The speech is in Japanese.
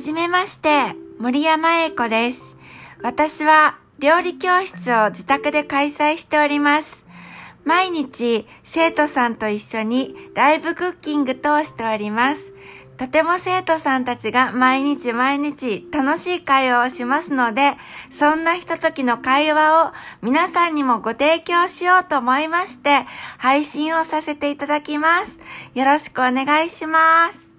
はじめまして、森山栄子です。私は料理教室を自宅で開催しております。毎日生徒さんと一緒にライブクッキング等しております。とても生徒さんたちが毎日楽しい会話をしますので、そんなひとときの会話を皆さんにもご提供しようと思いまして、配信をさせていただきます。よろしくお願いします。